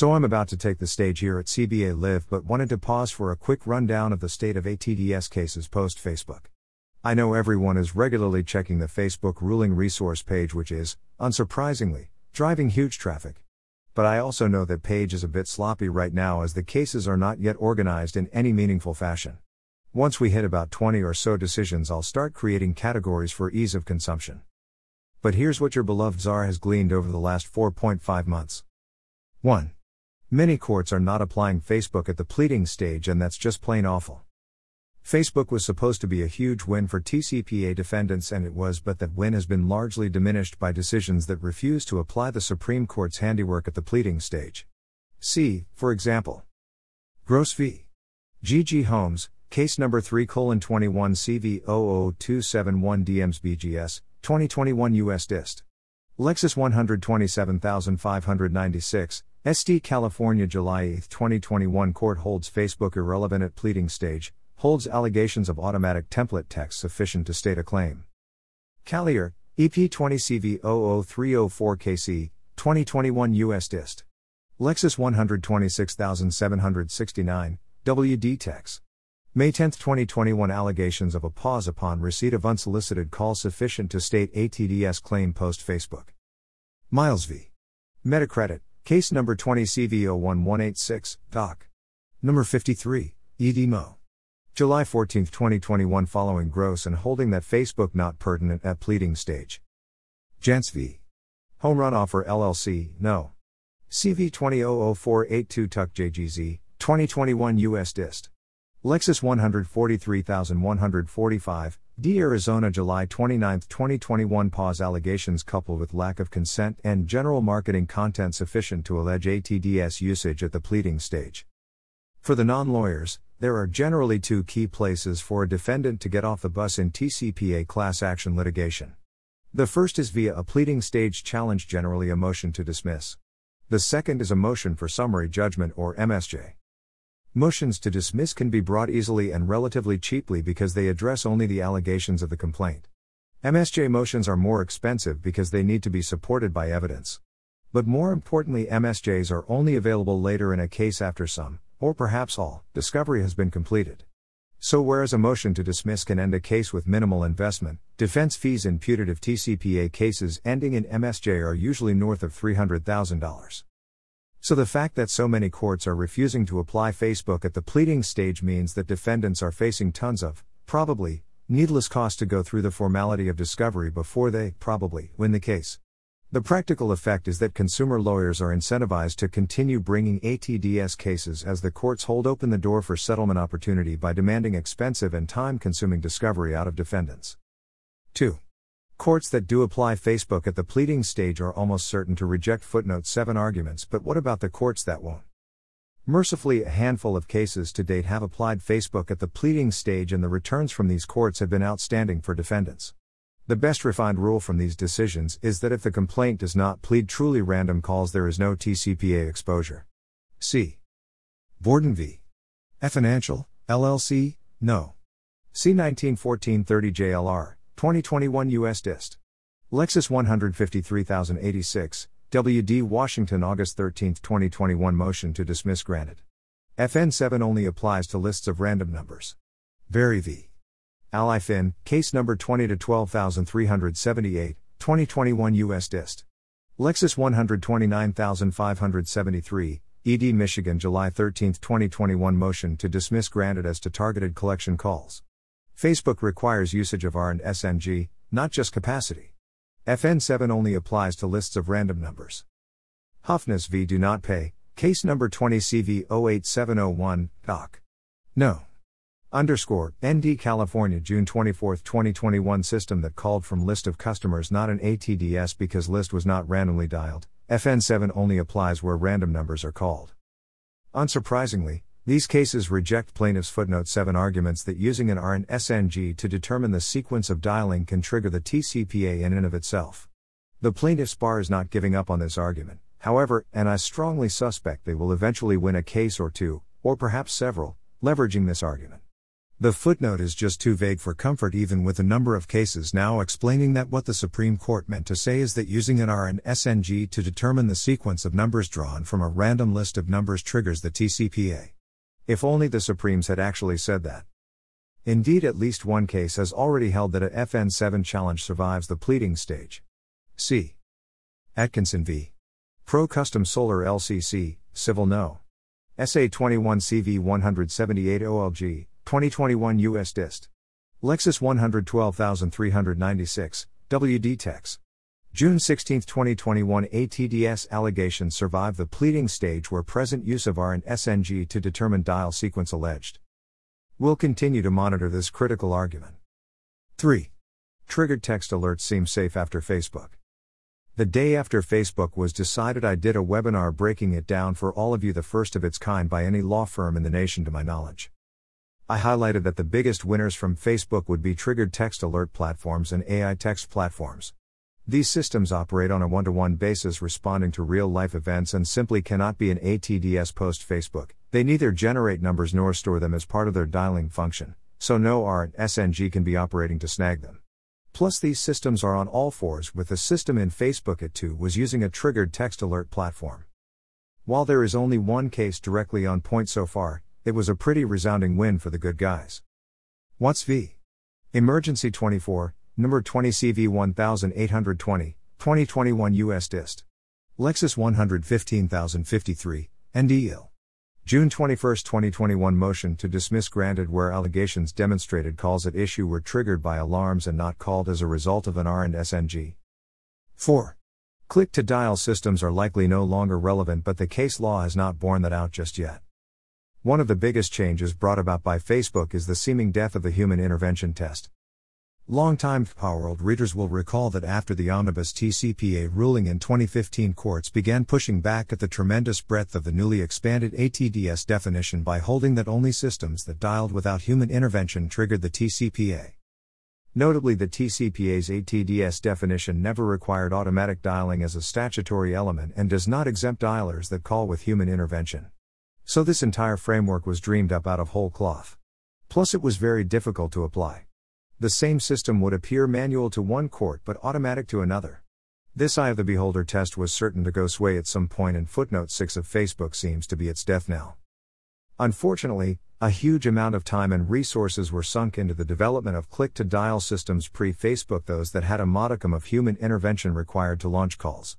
So I'm about to take the stage here at CBA Live, but wanted to pause for a quick rundown of the state of ATDS cases post-Facebook. I know everyone is regularly checking the Facebook ruling resource page, which is, unsurprisingly, driving huge traffic. But I also know that page is a bit sloppy right now, as the cases are not yet organized in any meaningful fashion. Once we hit about 20 or so decisions, I'll start creating categories for ease of consumption. But here's what your beloved czar has gleaned over the last 4.5 months. 1. Many courts are not applying Facebook at the pleading stage, and that's just plain awful. Facebook was supposed to be a huge win for TCPA defendants, and it was, but that win has been largely diminished by decisions that refuse to apply the Supreme Court's handiwork at the pleading stage. See, for example, Gross v. G.G. Homes, case number 3:21 CV 00271 DMs BGS, 2021 U.S. Dist. Lexus 127,596, SD California, July 8, 2021. Court holds Facebook irrelevant at pleading stage, holds allegations of automatic template text sufficient to state a claim. Callier, EP 20 CV 00304 KC, 2021 U.S. Dist. Lexus 126,769, WD Tex. May 10, 2021. Allegations of a pause upon receipt of unsolicited call sufficient to state ATDS claim post-Facebook. Miles v. Metacredit, case number 20 CV 01186, doc. Number 53, EDMO. July 14, 2021, following Gross and holding that Facebook not pertinent at pleading stage. Jantz v. Home Run Offer LLC, no. CV 200482 Tuck JGZ, 2021 U.S. Dist. Lexus 143,145, D. Arizona, July 29, 2021. Pause allegations coupled with lack of consent and general marketing content sufficient to allege ATDS usage at the pleading stage. For the non-lawyers, there are generally two key places for a defendant to get off the bus in TCPA class action litigation. The first is via a pleading stage challenge, generally a motion to dismiss. The second is a motion for summary judgment, or MSJ. Motions to dismiss can be brought easily and relatively cheaply because they address only the allegations of the complaint. MSJ motions are more expensive because they need to be supported by evidence. But more importantly, MSJs are only available later in a case after some, or perhaps all, discovery has been completed. So whereas a motion to dismiss can end a case with minimal investment, defense fees in putative TCPA cases ending in MSJ are usually north of $300,000. So the fact that so many courts are refusing to apply Facebook at the pleading stage means that defendants are facing tons of, probably, needless cost to go through the formality of discovery before they, probably, win the case. The practical effect is that consumer lawyers are incentivized to continue bringing ATDS cases as the courts hold open the door for settlement opportunity by demanding expensive and time-consuming discovery out of defendants. 2. Courts that do apply Facebook at the pleading stage are almost certain to reject footnote 7 arguments, but what about the courts that won't? Mercifully, a handful of cases to date have applied Facebook at the pleading stage, and the returns from these courts have been outstanding for defendants. The best refined rule from these decisions is that if the complaint does not plead truly random calls, there is no TCPA exposure. C. Borden v. E. Financial, LLC, no. C. 191430 JLR, 2021 U.S. Dist. Lexus 153,086, W.D. Washington, August 13, 2021. Motion to dismiss granted. FN 7 only applies to lists of random numbers. Barry v. Ally Finn, case number 20-12378, 2021 U.S. Dist. Lexus 129,573, ED Michigan, July 13, 2021. Motion to dismiss granted as to targeted collection calls. Facebook requires usage of R&SNG, not just capacity. FN 7 only applies to lists of random numbers. Huffman v. Do Not Pay, case number 20 CV 08701, doc. No. _ND California, June 24, 2021. System that called from list of customers, not an ATDS, because list was not randomly dialed. FN 7 only applies where random numbers are called. Unsurprisingly, these cases reject plaintiff's footnote 7 arguments that using an R&SNG to determine the sequence of dialing can trigger the TCPA in and of itself. The plaintiff's bar is not giving up on this argument, however, and I strongly suspect they will eventually win a case or two, or perhaps several, leveraging this argument. The footnote is just too vague for comfort, even with a number of cases now explaining that what the Supreme Court meant to say is that using an R&SNG to determine the sequence of numbers drawn from a random list of numbers triggers the TCPA. If only the Supremes had actually said that. Indeed, at least one case has already held that a FN7 challenge survives the pleading stage. See Atkinson v. Pro Custom Solar LLC, Civil No. SA 21 CV 178 OLG. 2021 U.S. Dist. Lexus 112396, WD Tex. June 16, 2021 ATDS allegations survive the pleading stage where present use of R&SNG to determine dial sequence alleged. We'll continue to monitor this critical argument. 3. Triggered text alerts seem safe after Facebook. The day after Facebook was decided, I did a webinar breaking it down for all of you, the first of its kind by any law firm in the nation to my knowledge. I highlighted that the biggest winners from Facebook would be triggered text alert platforms and AI text platforms. These systems operate on a one-to-one basis, responding to real-life events, and simply cannot be an ATDS post Facebook. They neither generate numbers nor store them as part of their dialing function, so no R&SNG can be operating to snag them. Plus, these systems are on all fours with the system in Facebook at 2 was using a triggered text alert platform. While there is only one case directly on point so far, it was a pretty resounding win for the good guys. What's V? Emergency 24, number 20 CV 1820, 2021 U.S. Dist. Lexus 115053, NDL. June 21, 2021 motion to dismiss granted where allegations demonstrated calls at issue were triggered by alarms and not called as a result of an R&SNG. 4. Click-to-dial systems are likely no longer relevant, but the case law has not borne that out just yet. One of the biggest changes brought about by Facebook is the seeming death of the human intervention test. Long-time power-old readers will recall that after the omnibus TCPA ruling in 2015, courts began pushing back at the tremendous breadth of the newly expanded ATDS definition by holding that only systems that dialed without human intervention triggered the TCPA. Notably, the TCPA's ATDS definition never required automatic dialing as a statutory element and does not exempt dialers that call with human intervention. So this entire framework was dreamed up out of whole cloth. Plus, it was very difficult to apply. The same system would appear manual to one court but automatic to another. This eye of the beholder test was certain to go sway at some point, and footnote 6 of Facebook seems to be its death knell. Unfortunately, a huge amount of time and resources were sunk into the development of click-to-dial systems pre-Facebook, those that had a modicum of human intervention required to launch calls.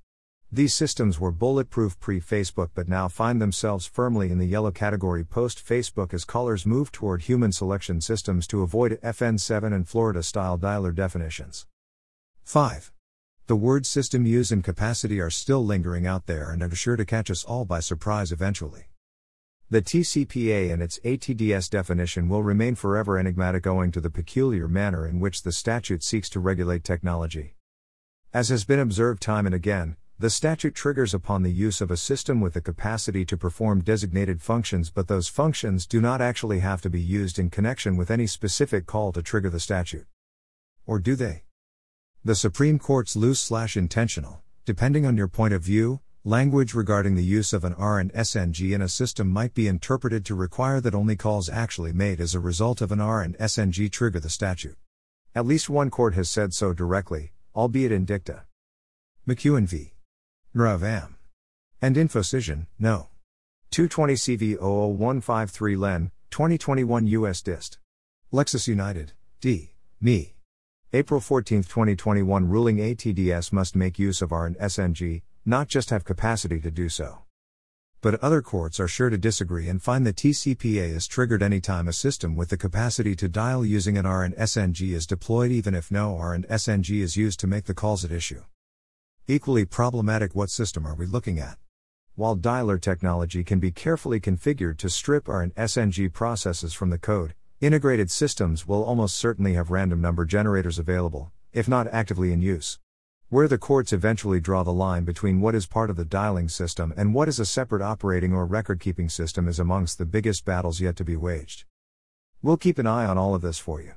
These systems were bulletproof pre-Facebook but now find themselves firmly in the yellow category post-Facebook as callers move toward human selection systems to avoid FN7 and Florida-style dialer definitions. 5. The words system use and capacity are still lingering out there and are sure to catch us all by surprise eventually. The TCPA and its ATDS definition will remain forever enigmatic owing to the peculiar manner in which the statute seeks to regulate technology. As has been observed time and again, the statute triggers upon the use of a system with the capacity to perform designated functions, but those functions do not actually have to be used in connection with any specific call to trigger the statute. Or do they? The Supreme Court's loose/intentional, depending on your point of view, language regarding the use of an R&SNG in a system might be interpreted to require that only calls actually made as a result of an R&SNG trigger the statute. At least one court has said so directly, albeit in dicta. McEwen v. NRAVAM. And InfoCision, No. 220 CV 00153 Len, 2021 U.S. Dist. Lexus United, D. Me. April 14, 2021 ruling ATDS must make use of R&SNG, not just have capacity to do so. But other courts are sure to disagree and find the TCPA is triggered anytime a system with the capacity to dial using an R&SNG is deployed, even if no R&SNG is used to make the calls at issue. Equally problematic, what system are we looking at? While dialer technology can be carefully configured to strip R&SNG processes from the code, integrated systems will almost certainly have random number generators available, if not actively in use. Where the courts eventually draw the line between what is part of the dialing system and what is a separate operating or record-keeping system is amongst the biggest battles yet to be waged. We'll keep an eye on all of this for you.